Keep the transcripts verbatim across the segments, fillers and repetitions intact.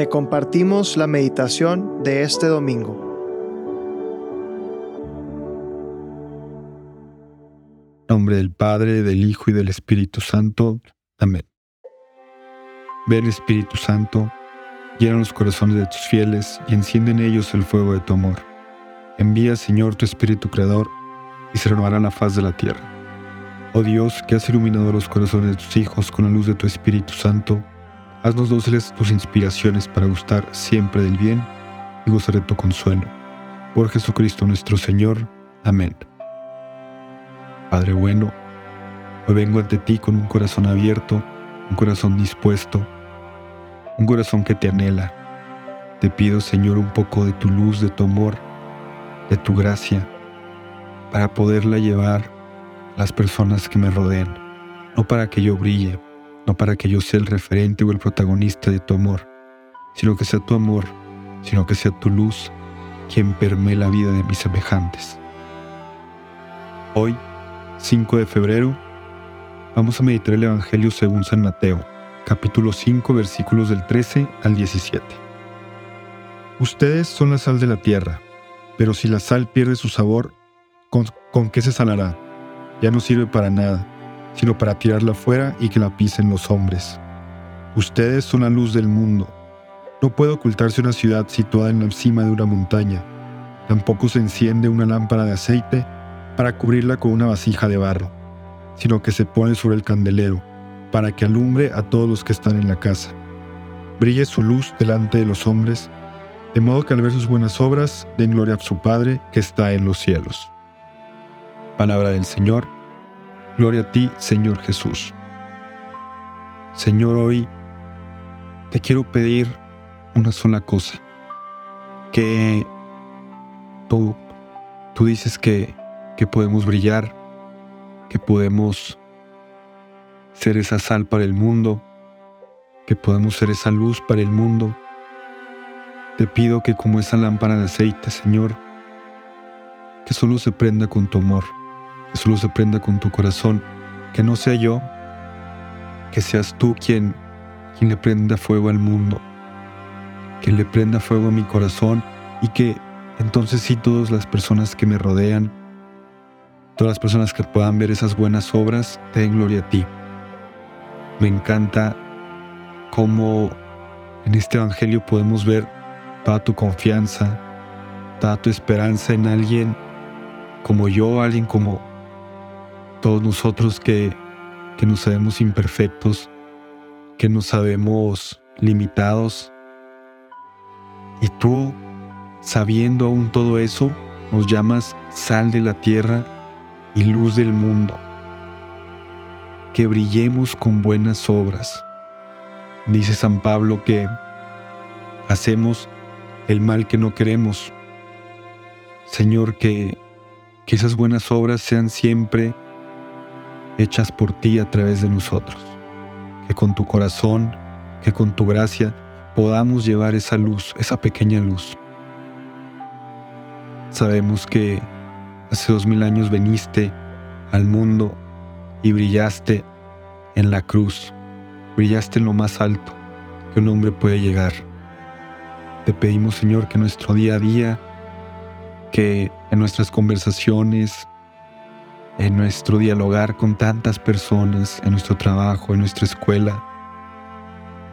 Te compartimos la meditación de este domingo. En nombre del Padre, del Hijo y del Espíritu Santo. Amén. Ven, Espíritu Santo, llena los corazones de tus fieles y enciende en ellos el fuego de tu amor. Envía, Señor, tu Espíritu Creador, y se renovará la faz de la tierra. Oh Dios, que has iluminado los corazones de tus hijos con la luz de tu Espíritu Santo, haznos dóciles tus inspiraciones para gustar siempre del bien y gozar de tu consuelo. Por Jesucristo nuestro Señor. Amén. Padre bueno, hoy vengo ante ti con un corazón abierto, un corazón dispuesto, un corazón que te anhela. Te pido, Señor, un poco de tu luz, de tu amor, de tu gracia, para poderla llevar a las personas que me rodean. No para que yo brille, no para que yo sea el referente o el protagonista de tu amor, sino que sea tu amor, sino que sea tu luz quien permee la vida de mis semejantes. Hoy, cinco de febrero, vamos a meditar el Evangelio según San Mateo, capítulo cinco, versículos del trece al diecisiete. Ustedes son la sal de la tierra, pero si la sal pierde su sabor, ¿con, con qué se salará? Ya no sirve para nada, sino para tirarla fuera y que la pisen los hombres. Ustedes son la luz del mundo. No puede ocultarse una ciudad situada en la cima de una montaña. Tampoco se enciende una lámpara de aceite para cubrirla con una vasija de barro, sino que se pone sobre el candelero, para que alumbre a todos los que están en la casa. Brille su luz delante de los hombres, de modo que al ver sus buenas obras, den gloria a su Padre que está en los cielos. Palabra del Señor. Gloria a ti, Señor Jesús. Señor, hoy te quiero pedir una sola cosa, que tú, tú dices que que podemos brillar, que podemos ser esa sal para el mundo, que podemos ser esa luz para el mundo. Te pido que como esa lámpara de aceite, Señor, que solo se prenda con tu amor, que solo se prenda con tu corazón, que no sea yo, que seas tú quien, quien le prenda fuego al mundo, que le prenda fuego a mi corazón y que entonces sí todas las personas que me rodean, todas las personas que puedan ver esas buenas obras, te den gloria a ti. Me encanta cómo en este Evangelio podemos ver toda tu confianza, toda tu esperanza en alguien como yo, alguien como todos nosotros que, que nos sabemos imperfectos, que nos sabemos limitados. Y tú, sabiendo aún todo eso, nos llamas sal de la tierra y luz del mundo, que brillemos con buenas obras. Dice San Pablo que hacemos el mal que no queremos. Señor, que, que esas buenas obras sean siempre hechas por ti a través de nosotros, que con tu corazón, que con tu gracia podamos llevar esa luz, esa pequeña luz. Sabemos que hace dos mil años viniste al mundo y brillaste en la cruz, brillaste en lo más alto que un hombre puede llegar. Te pedimos, Señor, que en nuestro día a día, que en nuestras conversaciones, en nuestro dialogar con tantas personas, en nuestro trabajo, en nuestra escuela,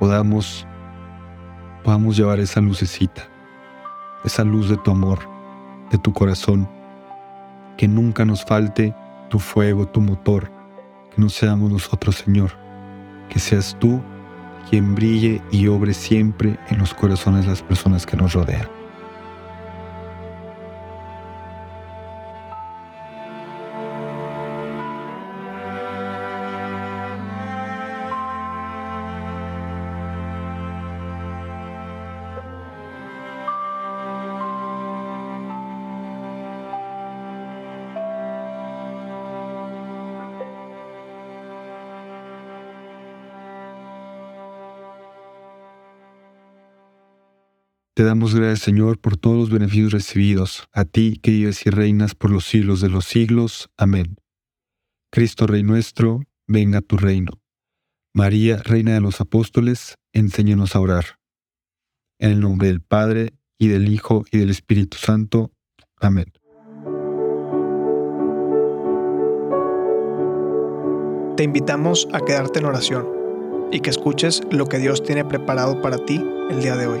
podamos, podamos llevar esa lucecita, esa luz de tu amor, de tu corazón. Que nunca nos falte tu fuego, tu motor, que no seamos nosotros, Señor, que seas tú quien brille y obre siempre en los corazones de las personas que nos rodean. Te damos gracias, Señor, por todos los beneficios recibidos, a ti que vives y reinas por los siglos de los siglos. Amén. Cristo, Rey nuestro, venga a tu reino. María, Reina de los Apóstoles, enséñanos a orar. En el nombre del Padre, y del Hijo, y del Espíritu Santo. Amén. Te invitamos a quedarte en oración y que escuches lo que Dios tiene preparado para ti el día de hoy.